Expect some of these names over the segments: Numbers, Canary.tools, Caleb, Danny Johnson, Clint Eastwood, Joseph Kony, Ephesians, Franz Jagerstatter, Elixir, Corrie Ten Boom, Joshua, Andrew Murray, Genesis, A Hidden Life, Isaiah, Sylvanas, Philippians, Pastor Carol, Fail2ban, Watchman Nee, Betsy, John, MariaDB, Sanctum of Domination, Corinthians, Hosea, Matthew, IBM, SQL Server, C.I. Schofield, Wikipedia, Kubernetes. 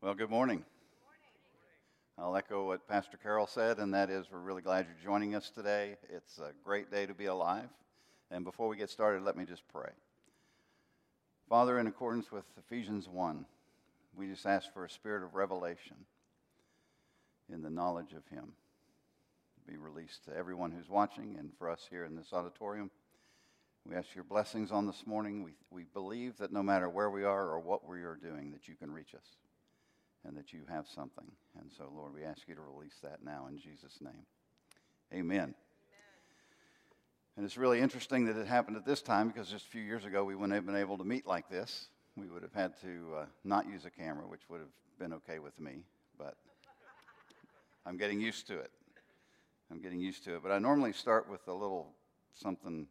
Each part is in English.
Well, good morning. I'll echo what Pastor Carol said, and that is we're really glad you're joining us today. It's a great day to be alive. And before we get started, let me just pray. Father, in accordance with Ephesians 1, we just ask for a spirit of revelation in the knowledge of Him. Be released to everyone who's watching and for us here in this auditorium. We ask your blessings on this morning. We believe that no matter where we are or what we are doing, that you can reach us and that you have something. And so, Lord, we ask you to release that now in Jesus' name. Amen. And it's really interesting that it happened at this time, because just a few years ago we wouldn't have been able to meet like this. We would have had to not use a camera, which would have been okay with me, but I'm getting used to it. But I normally start with a little something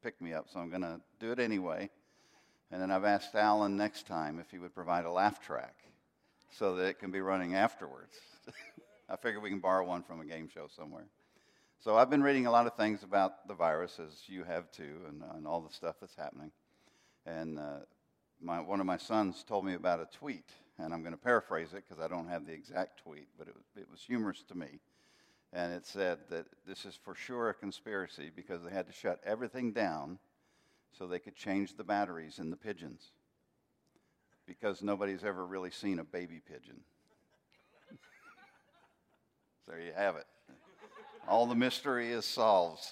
pick-me-up, so I'm going to do it anyway. And then I've asked Alan next time if he would provide a laugh track so that it can be running afterwards. I figure we can borrow one from a game show somewhere. So I've been reading a lot of things about the virus, as you have too, and all the stuff that's happening. And one of my sons told me about a tweet, and I'm going to paraphrase it because I don't have the exact tweet, but it was humorous to me. And it said that this is for sure a conspiracy because they had to shut everything down so they could change the batteries in the pigeons, because nobody's ever really seen a baby pigeon. So there you have it. All the mystery is solved.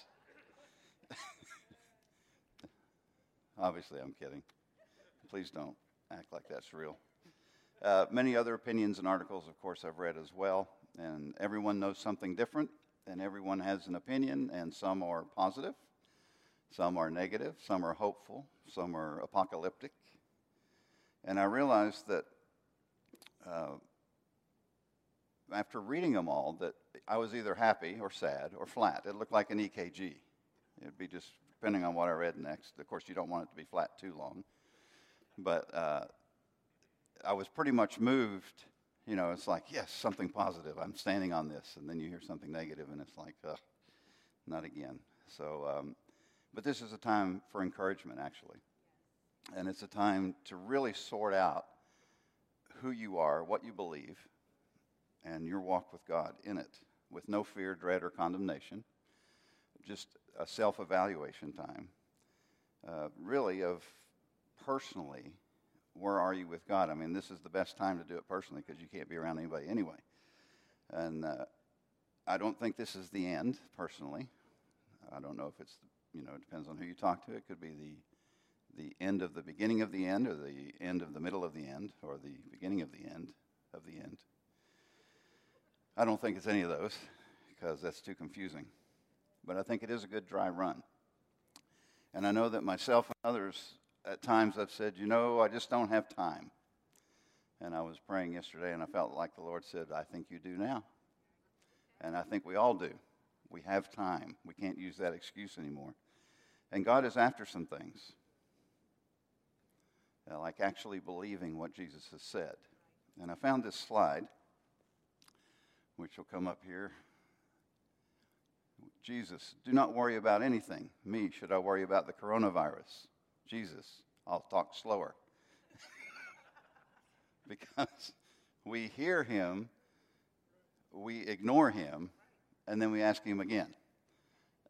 Obviously, I'm kidding. Please don't act like that's real. Many other opinions and articles, of course, I've read as well. And everyone knows something different, and everyone has an opinion, and some are positive, some are negative, some are hopeful, some are apocalyptic. And I realized that after reading them all, that I was either happy or sad or flat. It looked like an EKG. It'd be just depending on what I read next. Of course, you don't want it to be flat too long. But I was pretty much moved. You know, it's like, yes, something positive. I'm standing on this. And then you hear something negative, and it's like, ugh, not again. So, but this is a time for encouragement, actually. And it's a time to really sort out who you are, what you believe, and your walk with God in it, with no fear, dread, or condemnation, just a self-evaluation time, really of personally, where are you with God? I mean, this is the best time to do it personally, because you can't be around anybody anyway. And I don't think this is the end, personally. I don't know if it's, it depends on who you talk to. It could be the end of the beginning of the end, or the end of the middle of the end, or the beginning of the end of the end. I don't think it's any of those, because that's too confusing. But I think it is a good dry run. And I know that myself and others, at times I've said, I just don't have time. And I was praying yesterday, and I felt like the Lord said, I think you do now. And I think we all do. We have time. We can't use that excuse anymore. And God is after some things, like actually believing what Jesus has said. And I found this slide, which will come up here. Jesus, do not worry about anything. Me, should I worry about the coronavirus? Jesus, I'll talk slower. Because we hear him, we ignore him, and then we ask him again.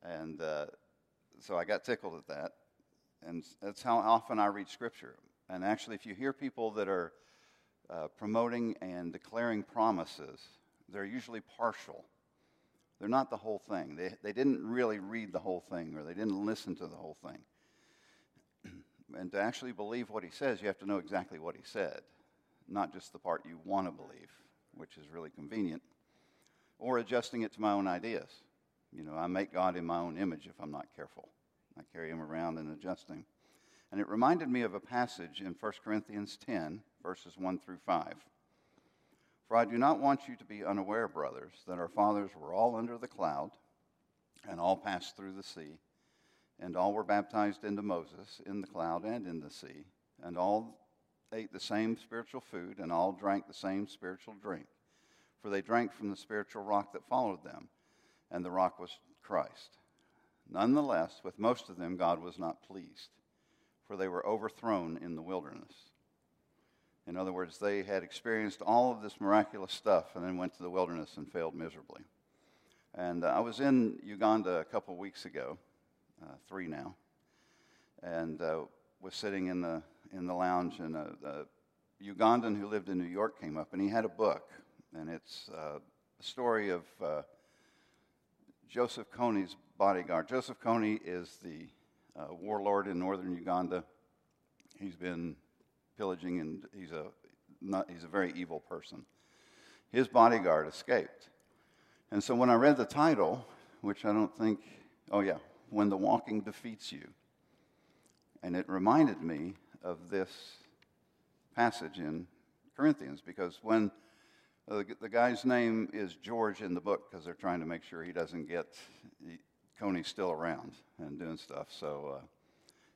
And so I got tickled at that. And that's how often I read Scripture. And actually, if you hear people that are promoting and declaring promises, they're usually partial. They're not the whole thing. They didn't really read the whole thing, or they didn't listen to the whole thing. And to actually believe what he says, you have to know exactly what he said, not just the part you want to believe, which is really convenient, or adjusting it to my own ideas. I make God in my own image if I'm not careful. I carry him around and adjust him. And it reminded me of a passage in 1 Corinthians 10, verses 1 through 5. For I do not want you to be unaware, brothers, that our fathers were all under the cloud, and all passed through the sea, and all were baptized into Moses in the cloud and in the sea, and all ate the same spiritual food, and all drank the same spiritual drink. For they drank from the spiritual rock that followed them, and the rock was Christ. Nonetheless, with most of them God was not pleased, for they were overthrown in the wilderness. In other words, they had experienced all of this miraculous stuff and then went to the wilderness and failed miserably. And I was in Uganda a couple of weeks ago, 3 now, and was sitting in the lounge, and a Ugandan who lived in New York came up, and he had a book, and it's a story of Joseph Kony's bodyguard. Joseph Kony is the warlord in northern Uganda. He's been pillaging, and he's a very evil person. His bodyguard escaped. And so when I read the title, which I don't think, When the Walking Defeats You, and it reminded me of this passage in Corinthians, because when the guy's name is George in the book, because they're trying to make sure he doesn't get, Kony's still around and doing stuff. So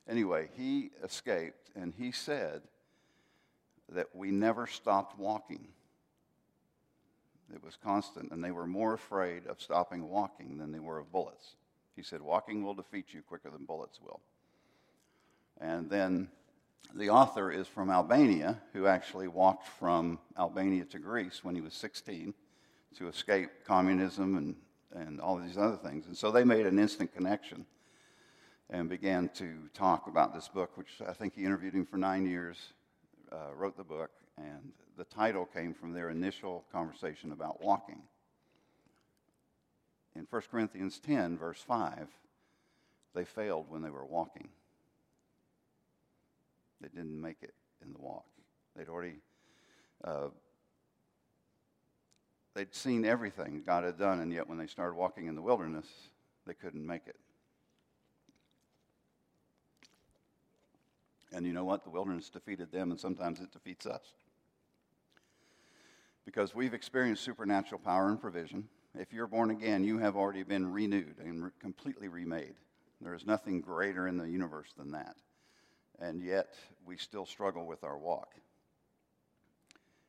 anyway, he escaped, and he said that we never stopped walking. It was constant, and they were more afraid of stopping walking than they were of bullets. He said, walking will defeat you quicker than bullets will. And then the author is from Albania, who actually walked from Albania to Greece when he was 16 to escape communism and all these other things. And so they made an instant connection and began to talk about this book, which I think he interviewed him for 9 years, wrote the book, and the title came from their initial conversation about walking. In 1 Corinthians 10, verse 5, they failed when they were walking. They didn't make it in the walk. They'd already, they'd seen everything God had done, and yet when they started walking in the wilderness, they couldn't make it. And you know what? The wilderness defeated them, and sometimes it defeats us. Because we've experienced supernatural power and provision. If you're born again, you have already been renewed and completely remade. There is nothing greater in the universe than that. And yet, we still struggle with our walk.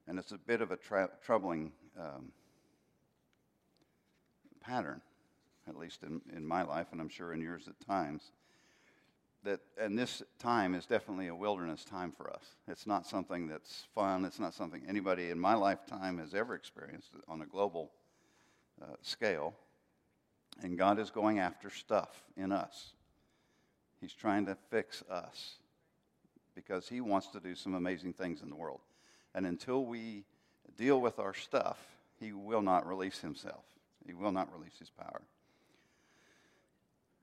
And it's a bit of a troubling pattern, at least in my life, and I'm sure in yours at times. And this time is definitely a wilderness time for us. It's not something that's fun. It's not something anybody in my lifetime has ever experienced on a global scale. And God is going after stuff in us. He's trying to fix us because he wants to do some amazing things in the world. And until we deal with our stuff, he will not release himself. He will not release his power.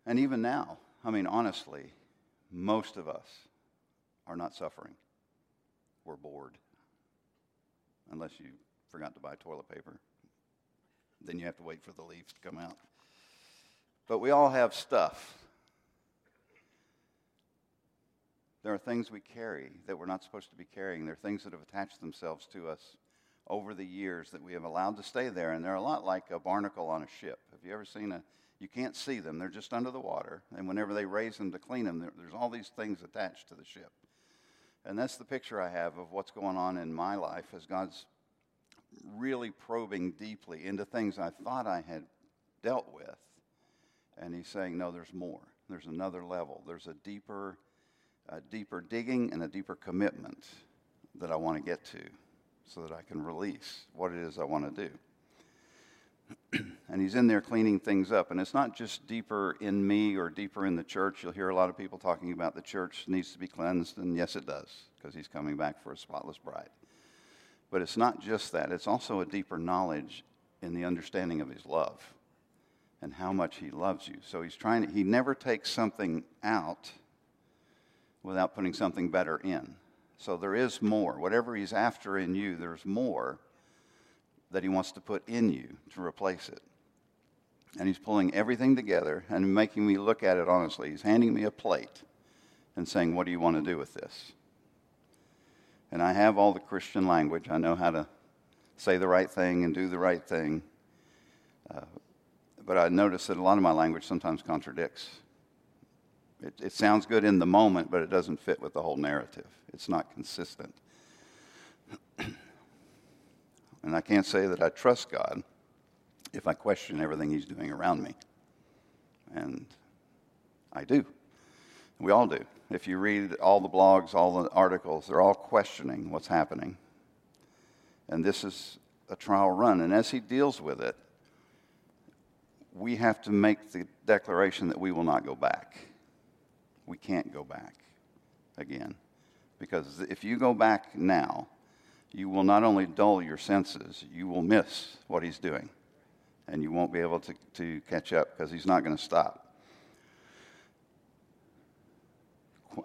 And even now, I mean, honestly, most of us are not suffering. We're bored. Unless you forgot to buy toilet paper. Then you have to wait for the leaves to come out. But we all have stuff. There are things we carry that we're not supposed to be carrying. There are things that have attached themselves to us over the years that we have allowed to stay there. And they're a lot like a barnacle on a ship. Have you ever seen you can't see them. They're just under the water. And whenever they raise them to clean them, there's all these things attached to the ship. And that's the picture I have of what's going on in my life as God's really probing deeply into things I thought I had dealt with. And he's saying, no, there's more. There's another level. There's a deeper digging and a deeper commitment that I want to get to so that I can release what it is I want to do. And he's in there cleaning things up. And it's not just deeper in me or deeper in the church. You'll hear a lot of people talking about the church needs to be cleansed, and yes, it does, because he's coming back for a spotless bride. But it's not just that. It's also a deeper knowledge in the understanding of his love and how much he loves you. So he's he never takes something out without putting something better in. So there is more. Whatever he's after in you, there's more that he wants to put in you to replace it. And he's pulling everything together and making me look at it honestly. He's handing me a plate and saying, what do you want to do with this? And I have all the Christian language. I know how to say the right thing and do the right thing. But I notice that a lot of my language sometimes contradicts. It sounds good in the moment, but it doesn't fit with the whole narrative. It's not consistent. And I can't say that I trust God if I question everything he's doing around me. And I do. We all do. If you read all the blogs, all the articles, they're all questioning what's happening. And this is a trial run. And as he deals with it, we have to make the declaration that we will not go back. We can't go back again. Because if you go back now, you will not only dull your senses, you will miss what he's doing. And you won't be able to catch up because he's not going to stop.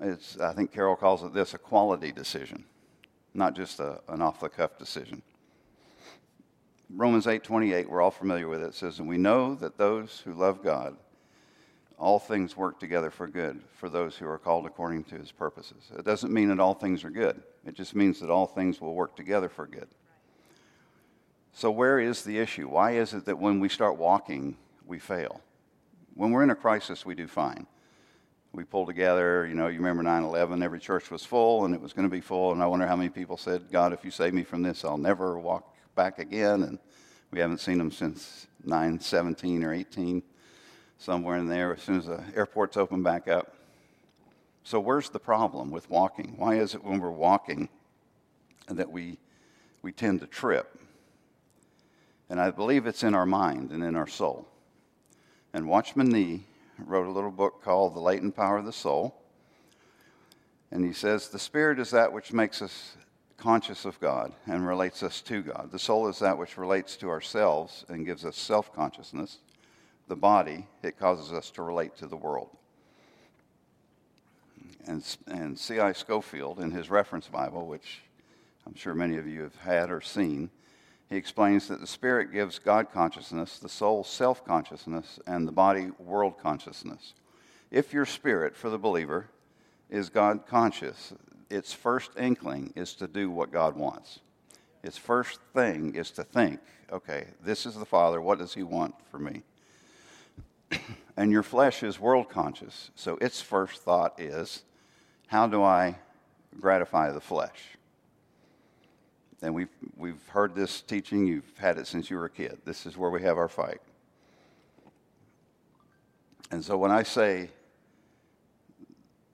It's, I think Carol calls it this, a quality decision, not just an off-the-cuff decision. Romans 8:28, we're all familiar with it, says, "And we know that those who love God, all things work together for good for those who are called according to his purposes." It doesn't mean that all things are good. It just means that all things will work together for good. So where is the issue? Why is it that when we start walking, we fail? When we're in a crisis, we do fine. We pull together, you remember 9/11, every church was full, and it was going to be full, and I wonder how many people said, "God, if you save me from this, I'll never walk back again," and we haven't seen them since 9/17 or 18, somewhere in there, as soon as the airports open back up. So where's the problem with walking? Why is it when we're walking that we tend to trip? And I believe it's in our mind and in our soul. And Watchman Nee wrote a little book called The Latent Power of the Soul. And he says, "The spirit is that which makes us conscious of God and relates us to God. The soul is that which relates to ourselves and gives us self-consciousness. The body, it causes us to relate to the world." And C.I. Schofield, in his reference Bible, which I'm sure many of you have had or seen, he explains that the spirit gives God consciousness, the soul self-consciousness, and the body world consciousness. If your spirit, for the believer, is God conscious, its first inkling is to do what God wants. Its first thing is to think, okay, this is the Father, what does he want for me? And your flesh is world conscious, so its first thought is, how do I gratify the flesh? And we've heard this teaching. You've had it since you were a kid. This is where we have our fight. And so when I say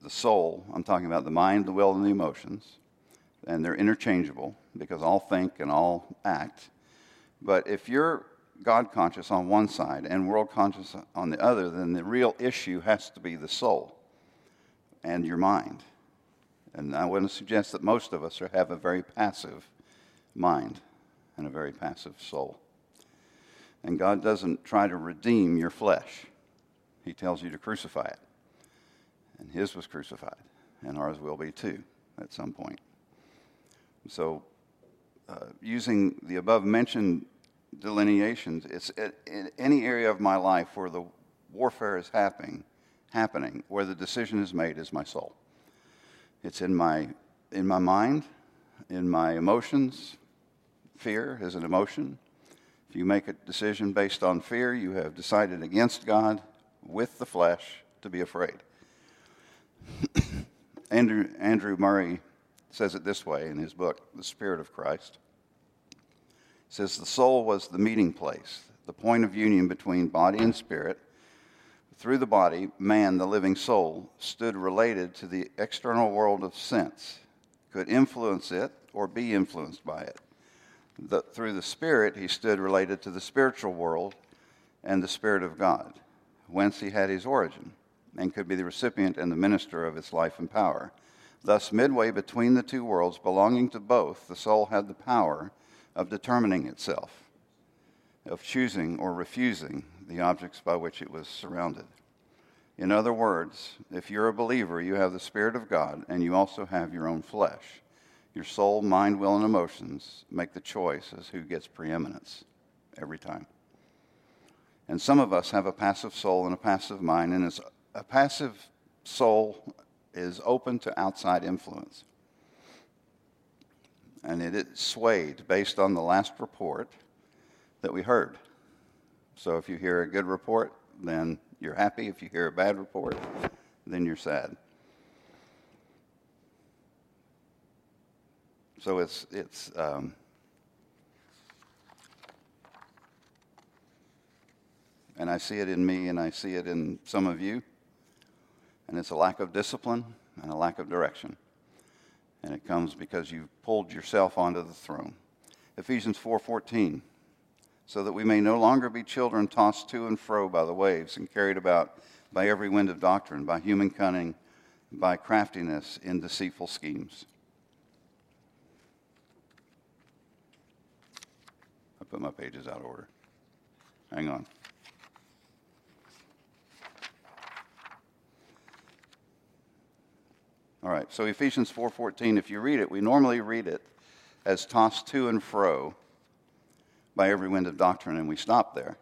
the soul, I'm talking about the mind, the will, and the emotions. And they're interchangeable because all think and all act. But if you're God conscious on one side and world conscious on the other, then the real issue has to be the soul and your mind. And I want to suggest that most of us have a very passive mind and a very passive soul. And God doesn't try to redeem your flesh. He tells you to crucify it. And his was crucified, and ours will be too at some point. So using the above-mentioned delineations, it's in any area of my life where the warfare is happening, where the decision is made is my soul. It's in my mind, in my emotions. Fear is an emotion. If you make a decision based on fear, you have decided against God with the flesh to be afraid. Andrew Murray says it this way in his book, The Spirit of Christ. It says, "The soul was the meeting place, the point of union between body and spirit. Through the body, man, the living soul, stood related to the external world of sense, could influence it or be influenced by it. Through the spirit, he stood related to the spiritual world and the Spirit of God, whence he had his origin, and could be the recipient and the minister of its life and power. Thus, midway between the two worlds, belonging to both, the soul had the power of determining itself, of choosing or refusing the objects by which it was surrounded." In other words, if you're a believer, you have the Spirit of God, and you also have your own flesh. Your soul, mind, will, and emotions make the choice as who gets preeminence every time. And some of us have a passive soul and a passive mind, and a passive soul is open to outside influence. And it is swayed based on the last report that we heard. So if you hear a good report, then you're happy. If you hear a bad report, then you're sad. So it's and I see it in me, and I see it in some of you, and it's a lack of discipline, and a lack of direction. And it comes because you've pulled yourself onto the throne. Ephesians 4:14, so that we may no longer be children tossed to and fro by the waves and carried about by every wind of doctrine, by human cunning, by craftiness in deceitful schemes. I put my pages out of order. Hang on. All right, so Ephesians 4:14, if you read it, we normally read it as tossed to and fro by every wind of doctrine, and we stop there.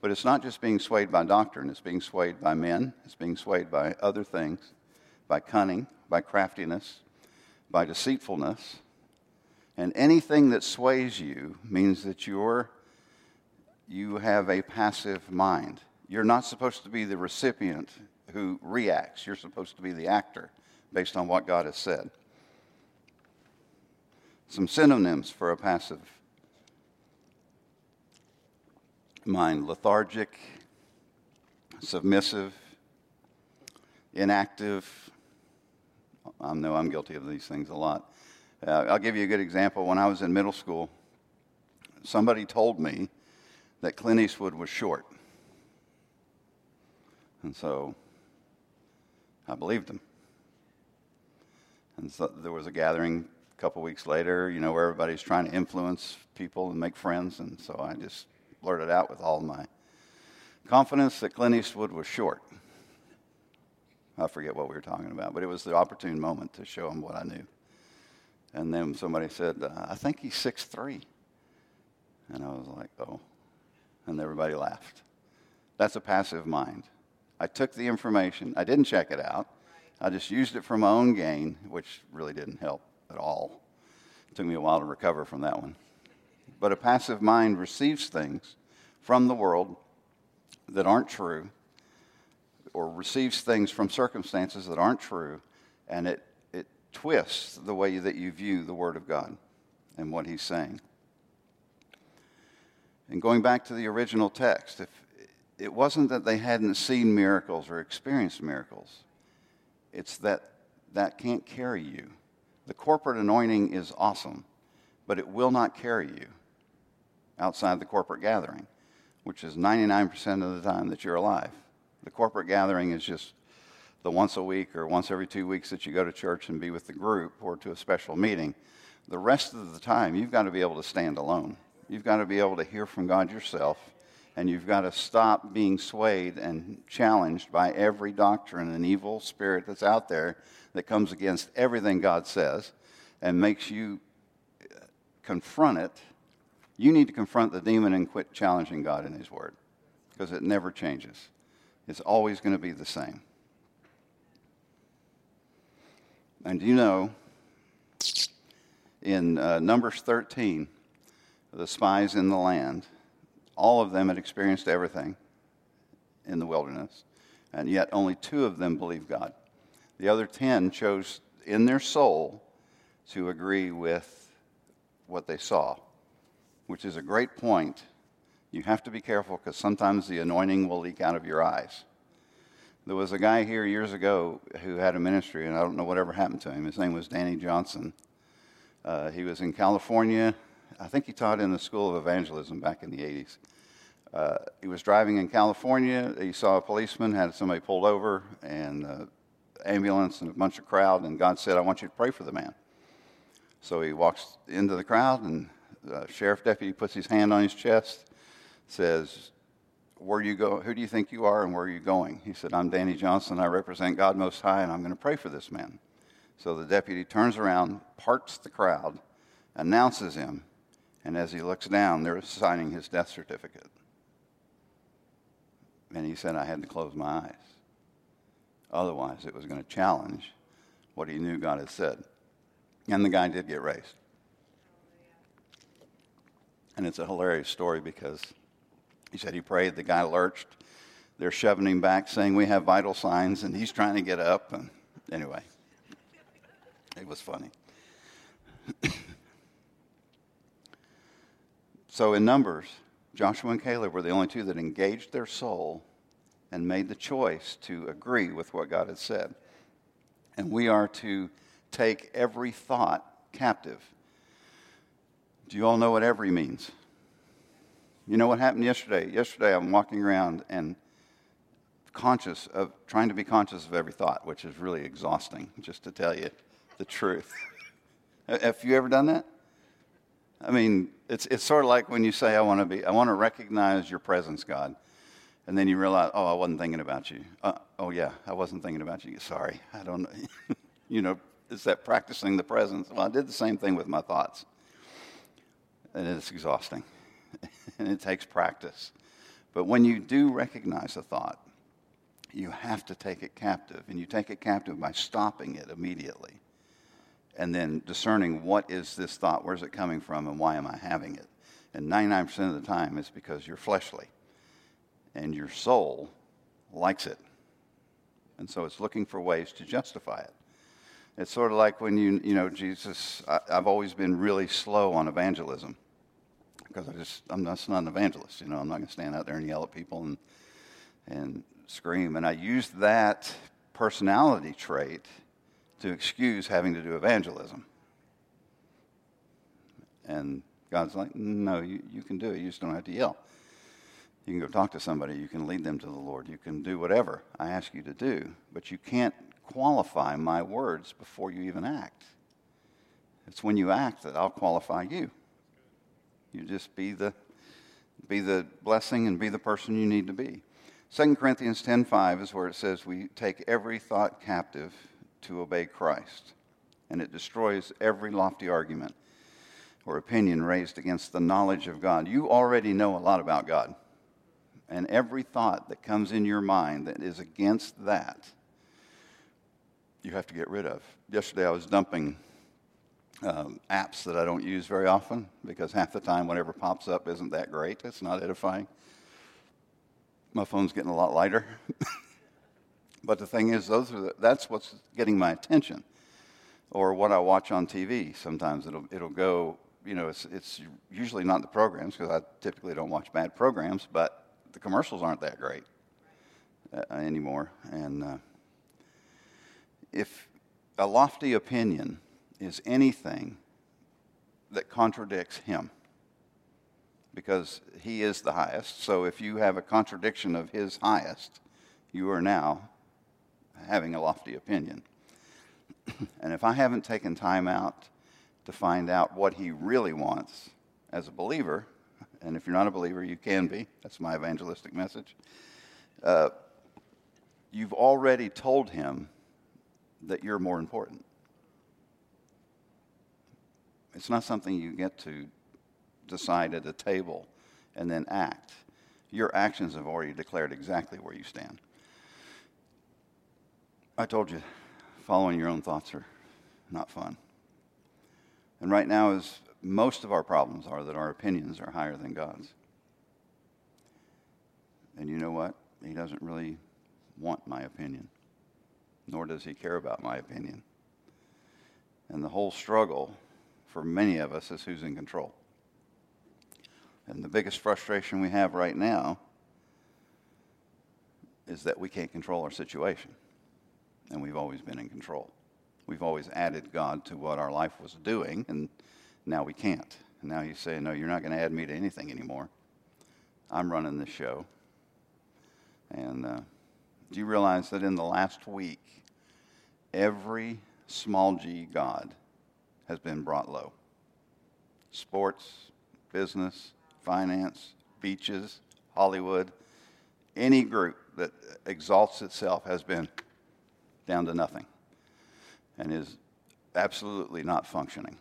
But it's not just being swayed by doctrine. It's being swayed by men. It's being swayed by other things, by cunning, by craftiness, by deceitfulness. And anything that sways you means that you have a passive mind. You're not supposed to be the recipient who reacts. You're supposed to be the actor, based on what God has said. Some synonyms for a passive mind: lethargic, submissive, inactive. I know I'm guilty of these things a lot. I'll give you a good example. When I was in middle school, somebody told me that Clint Eastwood was short. And so I believed him. And so there was a gathering a couple weeks later, you know, where everybody's trying to influence people and make friends. And so I just blurted out with all my confidence that Clint Eastwood was short. I forget what we were talking about, but it was the opportune moment to show him what I knew. And then somebody said, I think he's 6'3". And I was like, oh. And everybody laughed. That's a passive mind. I took the information. I didn't check it out. I just used it for my own gain, which really didn't help at all. It took me a while to recover from that one. But a passive mind receives things from the world that aren't true, or receives things from circumstances that aren't true, and it twists the way that you view the Word of God and what He's saying. And going back to the original text, it wasn't that they hadn't seen miracles or experienced miracles. It's that can't carry you. The corporate anointing is awesome, but it will not carry you outside the corporate gathering, which is 99% of the time that you're alive. The corporate gathering is just the once a week or once every 2 weeks that you go to church and be with the group or to a special meeting. The rest of the time, you've got to be able to stand alone. You've got to be able to hear from God yourself, and you've got to stop being swayed and challenged by every doctrine and evil spirit that's out there that comes against everything God says and makes you confront it. You need to confront the demon and quit challenging God in His Word, because it never changes. It's always going to be the same. And you know, in Numbers 13, the spies in the land, all of them had experienced everything in the wilderness, and yet only 2 of them believed God. The other 10 chose in their soul to agree with what they saw, which is a great point. You have to be careful, because sometimes the anointing will leak out of your eyes. There was a guy here years ago who had a ministry, and I don't know whatever happened to him. His name was Danny Johnson. He was in California. I think he taught in the School of Evangelism back in the 80s. He was driving in California. He saw a policeman, had somebody pulled over, and an ambulance and a bunch of crowd, and God said, I want you to pray for the man. So he walks into the crowd, and the sheriff deputy puts his hand on his chest, says, "Where you go? Who do you think you are, and where are you going?" He said, "I'm Danny Johnson. I represent God Most High, and I'm going to pray for this man." So the deputy turns around, parts the crowd, announces him, and as he looks down, they're signing his death certificate. And he said, I had to close my eyes. Otherwise, it was going to challenge what he knew God had said. And the guy did get raised. And it's a hilarious story, because he said he prayed, the guy lurched. They're shoving him back, saying, we have vital signs, and he's trying to get up. And anyway, it was funny. So in Numbers, Joshua and Caleb were the only 2 that engaged their soul and made the choice to agree with what God had said. and we are to take every thought captive. Do you all know what every means? You know what happened yesterday? Yesterday I'm walking around and trying to be conscious of every thought, which is really exhausting, just to tell you the truth. Have you ever done that? I mean, it's sort of like when you say, I want to recognize your presence, God. And then you realize, oh, I wasn't thinking about you. I wasn't thinking about you. Sorry, I don't know. You know, it's that practicing the presence. Well, I did the same thing with my thoughts. And it's exhausting. And it takes practice. But when you do recognize a thought, you have to take it captive. And you take it captive by stopping it immediately. And then discerning, what is this thought? Where's it coming from? And why am I having it? And 99% of the time, it's because you're fleshly. And your soul likes it. And so it's looking for ways to justify it. It's sort of like when Jesus, I've always been really slow on evangelism. Because I'm not an evangelist. You know, I'm not going to stand out there and yell at people and scream. And I used that personality trait to excuse having to do evangelism. And God's like, no, you can do it. You just don't have to yell. You can go talk to somebody. You can lead them to the Lord. You can do whatever I ask you to do. But you can't qualify my words before you even act. It's when you act that I'll qualify you. You just be the blessing and be the person you need to be. 2 Corinthians 10:5 is where it says we take every thought captive to obey Christ, and it destroys every lofty argument or opinion raised against the knowledge of God. You already know a lot about God, and every thought that comes in your mind that is against that, you have to get rid of. Yesterday I was dumping apps that I don't use very often, because half the time whatever pops up isn't that great. It's not edifying. My phone's getting a lot lighter. But the thing is, that's what's getting my attention, or what I watch on TV. Sometimes it'll go. You know, it's usually not the programs, because I typically don't watch bad programs. But the commercials aren't that great anymore. And if a lofty opinion is anything that contradicts him, because he is the highest. So if you have a contradiction of his highest, you are now having a lofty opinion. And if I haven't taken time out to find out what he really wants as a believer, and if you're not a believer, you can be. That's my evangelistic message. You've already told him that you're more important. It's not something you get to decide at a table and then act. Your actions have already declared exactly where you stand. I told you, following your own thoughts are not fun. And right now, as most of our problems are, that our opinions are higher than God's. And you know what? He doesn't really want my opinion, nor does he care about my opinion. And the whole struggle for many of us is who's in control. And the biggest frustration we have right now is that we can't control our situation. And we've always been in control. We've always added God to what our life was doing, and now we can't. And now you say, no, you're not going to add me to anything anymore. I'm running this show. And do you realize that in the last week, every small g God has been brought low? Sports, business, finance, beaches, Hollywood, any group that exalts itself has been down to nothing and is absolutely not functioning.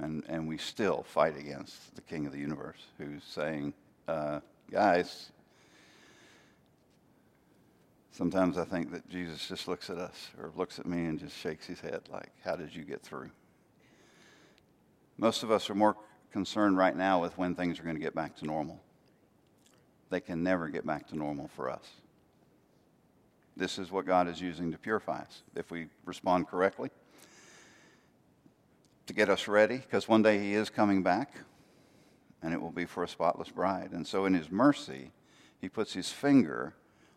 And we still fight against the King of the universe, who's saying, guys, sometimes I think that Jesus just looks at us or looks at me and just shakes his head like, how did you get through? Most of us are more concerned right now with when things are going to get back to normal. They can never get back to normal for us. This is what God is using to purify us, if we respond correctly, to get us ready, because one day he is coming back, and it will be for a spotless bride. And so in his mercy, he puts his finger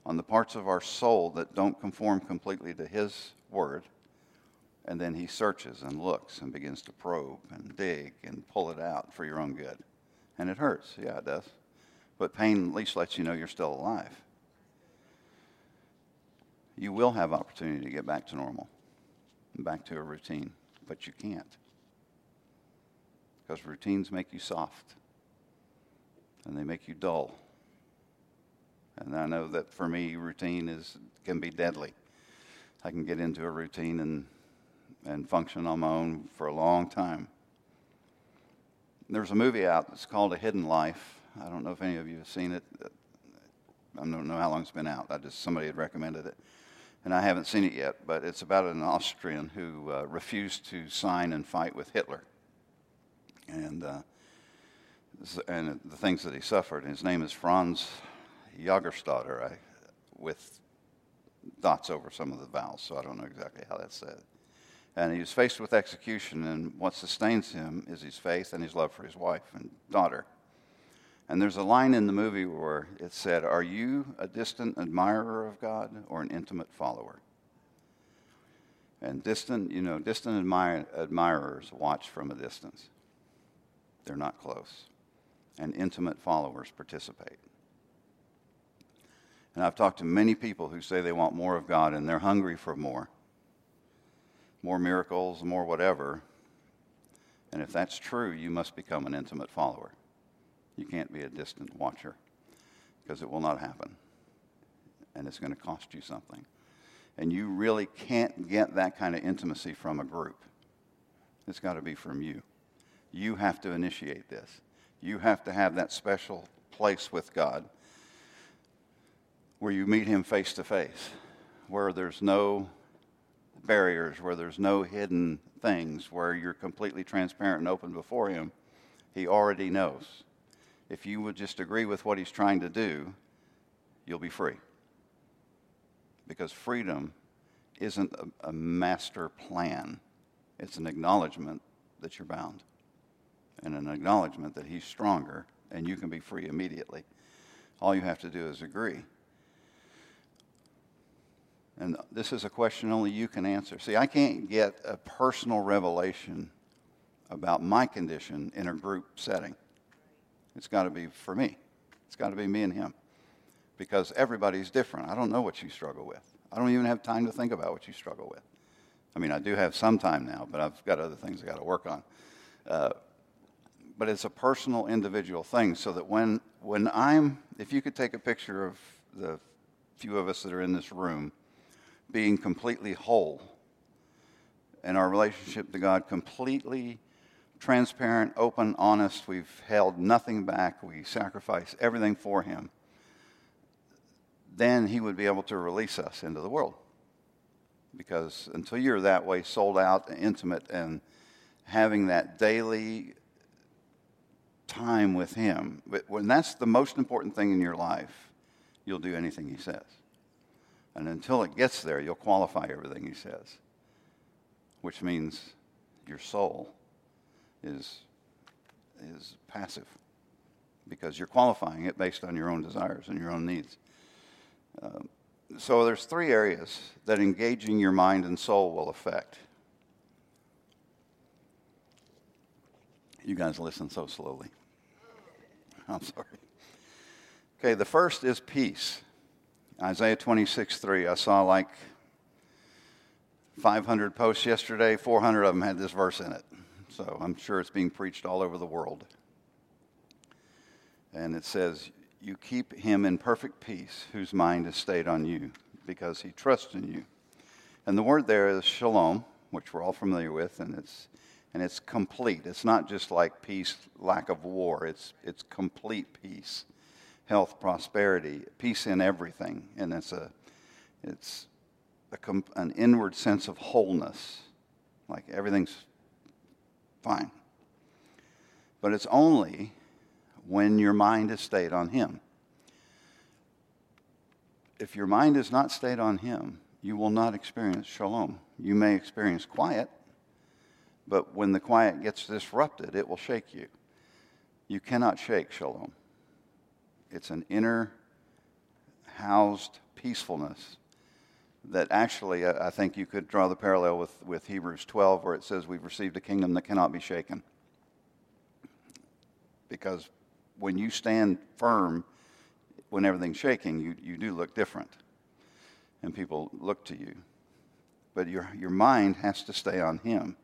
on the parts of our soul that don't conform completely to His Word, and then He searches and looks and begins to probe and dig and pull it out for your own good. And it hurts. Yeah, it does. But pain at least lets you know you're still alive. You will have opportunity to get back to normal, back to a routine, but you can't. Because routines make you soft, and they make you dull. And I know that for me, routine can be deadly. I can get into a routine and function on my own for a long time. There's a movie out that's called A Hidden Life. I don't know if any of you have seen it. I don't know how long it's been out. Somebody had recommended it, and I haven't seen it yet. But it's about an Austrian who refused to sign and fight with Hitler, and the things that he suffered. His name is Franz Jagerstatter, with dots over some of the vowels, so I don't know exactly how that's said. And he was faced with execution, and what sustains him is his faith and his love for his wife and daughter. And there's a line in the movie where it said, "Are you a distant admirer of God or an intimate follower?" And distant admirers watch from a distance. They're not close. And intimate followers participate. And I've talked to many people who say they want more of God, and they're hungry for more miracles, more whatever. And if that's true, you must become an intimate follower. You can't be a distant watcher, because it will not happen, and it's going to cost you something. And you really can't get that kind of intimacy from a group. It's got to be from you. You have to initiate this. You have to have that special place with God where you meet Him face to face, where there's no barriers, where there's no hidden things, where you're completely transparent and open before Him. He already knows. If you would just agree with what He's trying to do, you'll be free. Because freedom isn't a master plan. It's an acknowledgement that you're bound, and an acknowledgement that He's stronger, and you can be free immediately. All you have to do is agree. And this is a question only you can answer. See, I can't get a personal revelation about my condition in a group setting. It's got to be for me. It's got to be me and Him. Because everybody's different. I don't know what you struggle with. I don't even have time to think about what you struggle with. I mean, I do have some time now, but I've got other things I've got to work on. But it's a personal, individual thing, so that when if you could take a picture of the few of us that are in this room being completely whole, and our relationship to God completely transparent, open, honest, we've held nothing back, we sacrifice everything for Him, then He would be able to release us into the world. Because until you're that way, sold out, and intimate, and having that daily time with Him, but when that's the most important thing in your life, you'll do anything He says. And until it gets there, you'll qualify everything He says, which means your soul is passive, because you're qualifying it based on your own desires and your own needs. So there's three areas that engaging your mind and soul will affect. You guys listen so slowly. I'm sorry. Okay, the first is peace. Isaiah 26:3. I saw like 500 posts yesterday. 400 of them had this verse in it. So I'm sure it's being preached all over the world. And it says, "You keep him in perfect peace whose mind is stayed on you, because he trusts in you." And the word there is shalom, which we're all familiar with, and it's complete. It's not just like peace, lack of war. It's complete peace, health, prosperity, peace in everything. And it's an inward sense of wholeness, like everything's fine. But it's only when your mind is stayed on Him. If your mind is not stayed on Him, you will not experience shalom. You may experience quiet, but when the quiet gets disrupted, it will shake you. You cannot shake shalom. It's an inner housed peacefulness that actually I think you could draw the parallel with Hebrews 12, where it says we've received a kingdom that cannot be shaken. Because when you stand firm, when everything's shaking, you do look different, and people look to you. But your mind has to stay on Him.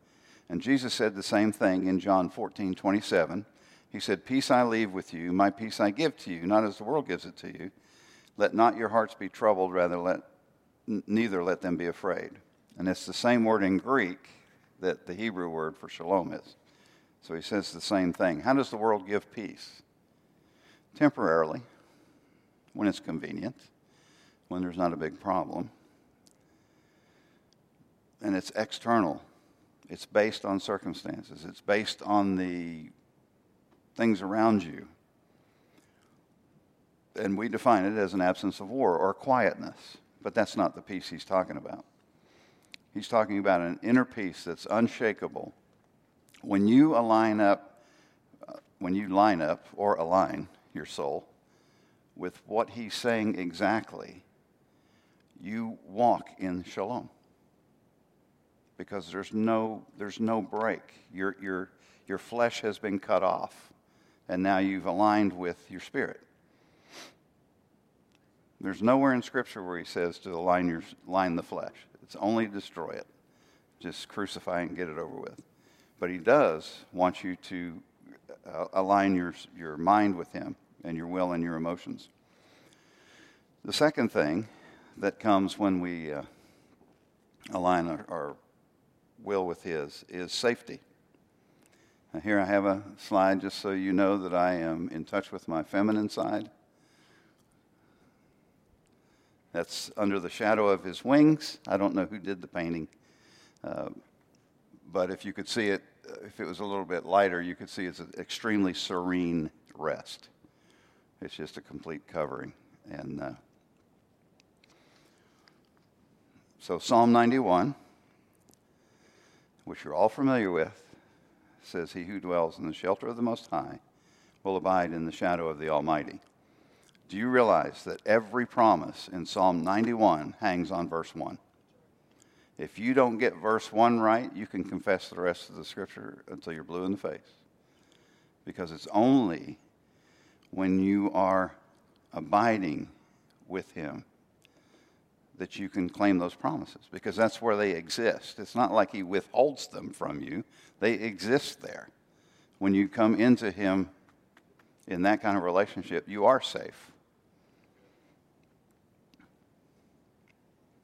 And Jesus said the same thing in John 14:27. He said, "Peace I leave with you, my peace I give to you, not as the world gives it to you. Let not your hearts be troubled, neither let them be afraid." And it's the same word in Greek that the Hebrew word for shalom is. So he says the same thing. How does the world give peace? Temporarily, when it's convenient, when there's not a big problem. And it's external. It's based on circumstances. It's based on the things around you. And we define it as an absence of war or quietness. But that's not the peace he's talking about. He's talking about an inner peace that's unshakable. When you align your soul with what he's saying exactly, you walk in shalom. Because there's no break. Your flesh has been cut off, and now you've aligned with your spirit. There's nowhere in Scripture where he says to align the flesh. It's only destroy it. Just crucify and get it over with. But he does want you to align your mind with him and your will and your emotions. The second thing that comes when we align our will with his is safety. Now here I have a slide just so you know that I am in touch with my feminine side. That's Under the Shadow of His Wings. I don't know who did the painting. But if you could see it, if it was a little bit lighter, you could see it's an extremely serene rest. It's just a complete covering. And so Psalm 91, which you're all familiar with, says, "He who dwells in the shelter of the Most High will abide in the shadow of the Almighty." Do you realize that every promise in Psalm 91 hangs on verse 1? If you don't get verse 1 right, you can confess the rest of the Scripture until you're blue in the face. Because it's only when you are abiding with Him that you can claim those promises. Because that's where they exist. It's not like He withholds them from you. They exist there. When you come into Him in that kind of relationship, you are safe.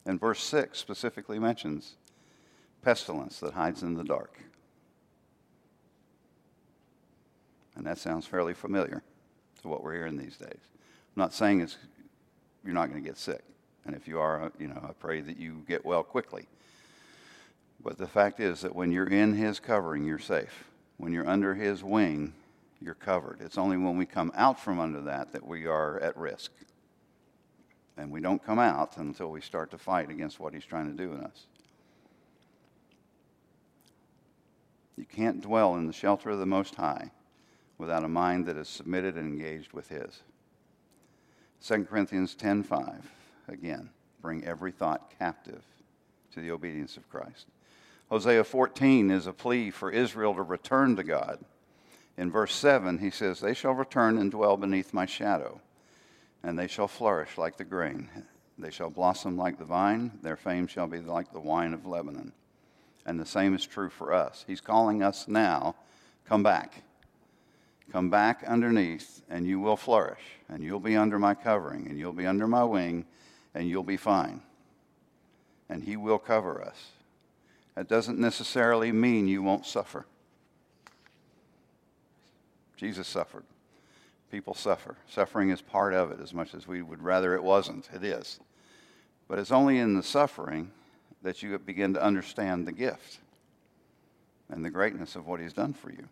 And verse 6 specifically mentions pestilence that hides in the dark. And that sounds fairly familiar to what we're hearing these days. I'm not saying you're not going to get sick. And if you are, I pray that you get well quickly. But the fact is that when you're in his covering, you're safe. When you're under his wing, you're covered. It's only when we come out from under that we are at risk. And we don't come out until we start to fight against what he's trying to do in us. You can't dwell in the shelter of the Most High without a mind that is submitted and engaged with his. 2 Corinthians 10:5, again, bring every thought captive to the obedience of Christ. Hosea 14 is a plea for Israel to return to God. In verse 7, he says, "They shall return and dwell beneath my shadow, and they shall flourish like the grain. They shall blossom like the vine. Their fame shall be like the wine of Lebanon." And the same is true for us. He's calling us now, come back. Come back underneath, and you will flourish, and you'll be under my covering, and you'll be under my wing, and you'll be fine. And he will cover us. That doesn't necessarily mean you won't suffer. Jesus suffered. People suffer. Suffering is part of it, as much as we would rather it wasn't. It is. But it's only in the suffering that you begin to understand the gift and the greatness of what he's done for you.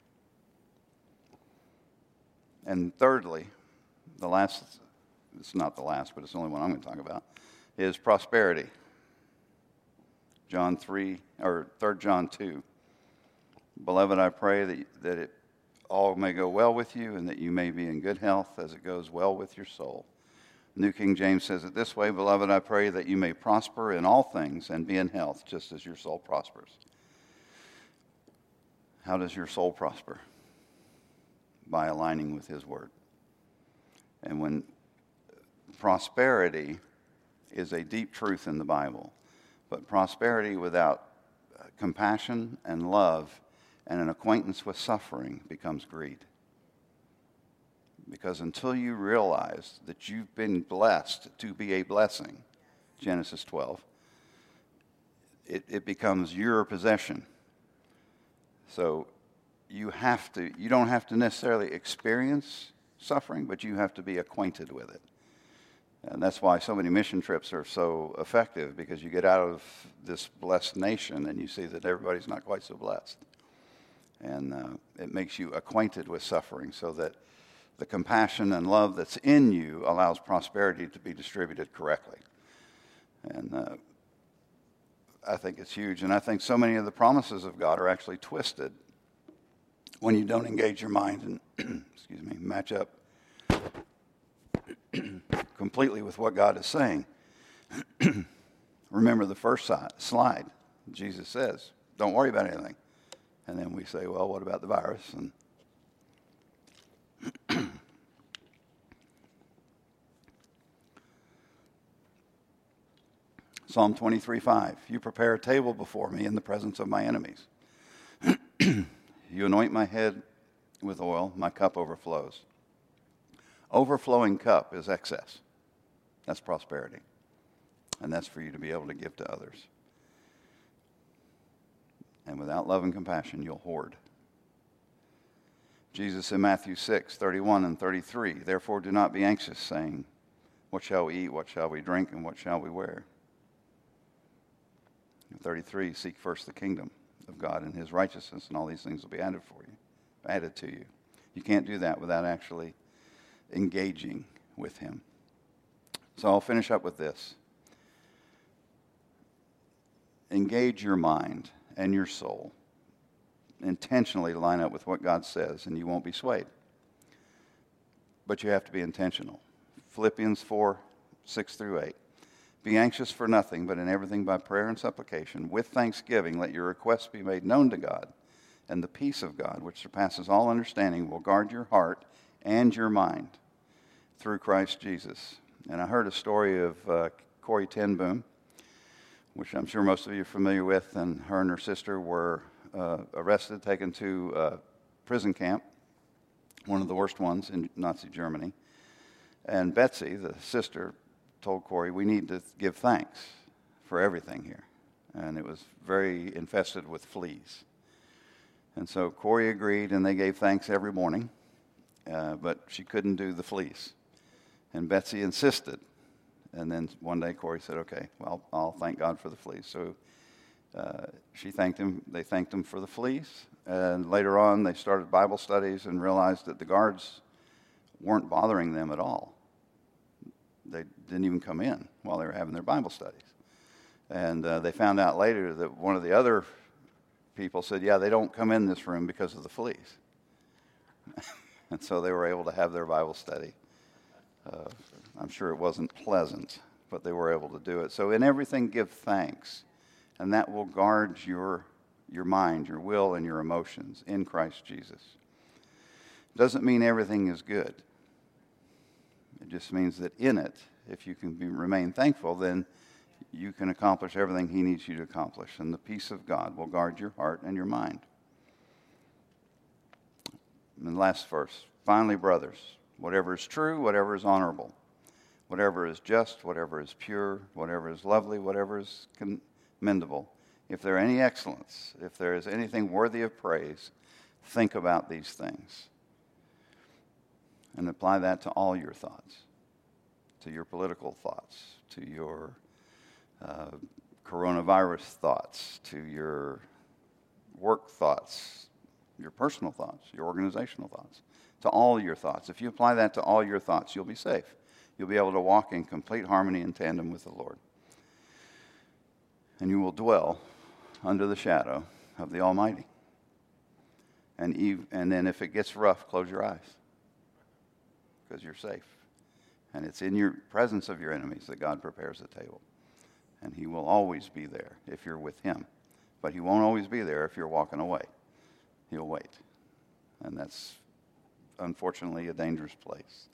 And thirdly, it's not the last, but it's the only one I'm going to talk about, is prosperity. 3 John 2. "Beloved, I pray that it all may go well with you, and that you may be in good health as it goes well with your soul. New King James says it this way, "Beloved, I pray that you may prosper in all things and be in health, just as your soul prospers." How does your soul prosper? By aligning with His Word. And when prosperity is a deep truth in the Bible, but prosperity without compassion and love and an acquaintance with suffering becomes greed. Because until you realize that you've been blessed to be a blessing, Genesis 12, it becomes your possession. So you don't have to necessarily experience suffering, but you have to be acquainted with it. And that's why so many mission trips are so effective, because you get out of this blessed nation and you see that everybody's not quite so blessed. And it makes you acquainted with suffering so that the compassion and love that's in you allows prosperity to be distributed correctly. And I think it's huge. And I think so many of the promises of God are actually twisted when you don't engage your mind and excuse me, match up completely with what God is saying. Remember the first slide. Jesus says, don't worry about anything. And then we say, well, what about the virus? And Psalm 23:5, you prepare a table before me in the presence of my enemies. You anoint my head with oil, my cup overflows. Overflowing cup is excess. That's prosperity. And that's for you to be able to give to others. And without love and compassion, you'll hoard. Jesus in Matthew 6:31 and 33, therefore do not be anxious, saying, what shall we eat, what shall we drink, and what shall we wear? And 33, seek first the kingdom of God and His righteousness, and all these things will be added to you. You can't do that without actually engaging with Him. So I'll finish up with this. Engage your mind and your soul. Intentionally line up with what God says, and you won't be swayed. But you have to be intentional. Philippians 4:6-8. Be anxious for nothing, but in everything by prayer and supplication, with thanksgiving, let your requests be made known to God, and the peace of God, which surpasses all understanding, will guard your heart and your mind through Christ Jesus. And I heard a story of Corrie Ten Boom, which I'm sure most of you are familiar with, and her sister were arrested, taken to a prison camp, one of the worst ones in Nazi Germany. And Betsy, the sister, told Corrie, we need to give thanks for everything here. And it was very infested with fleas. And so Corrie agreed, and they gave thanks every morning, but she couldn't do the fleas. And Betsy insisted. And then one day Corrie said, okay, well, I'll thank God for the fleas. So she thanked Him. They thanked Him for the fleas. And later on, they started Bible studies and realized that the guards weren't bothering them at all. They didn't even come in while they were having their Bible studies. And they found out later that one of the other people said, yeah, they don't come in this room because of the fleas. And so they were able to have their Bible study. I'm sure it wasn't pleasant, but they were able to do it. So in everything, give thanks. And that will guard your mind, your will, and your emotions in Christ Jesus. Doesn't mean everything is good. It just means that in it, if you can remain thankful, then you can accomplish everything He needs you to accomplish. And the peace of God will guard your heart and your mind. And the last verse. Finally, brothers, whatever is true, whatever is honorable, whatever is just, whatever is pure, whatever is lovely, whatever is commendable, if there are any excellence, if there is anything worthy of praise, think about these things. And apply that to all your thoughts, to your political thoughts, to your coronavirus thoughts, to your work thoughts, your personal thoughts, your organizational thoughts, to all your thoughts. If you apply that to all your thoughts, you'll be safe. You'll be able to walk in complete harmony and tandem with the Lord. And you will dwell under the shadow of the Almighty. And then if it gets rough, close your eyes, because you're safe. And it's in your presence of your enemies that God prepares the table. And he will always be there if you're with him. But he won't always be there if you're walking away. He'll wait. And that's, unfortunately, a dangerous place.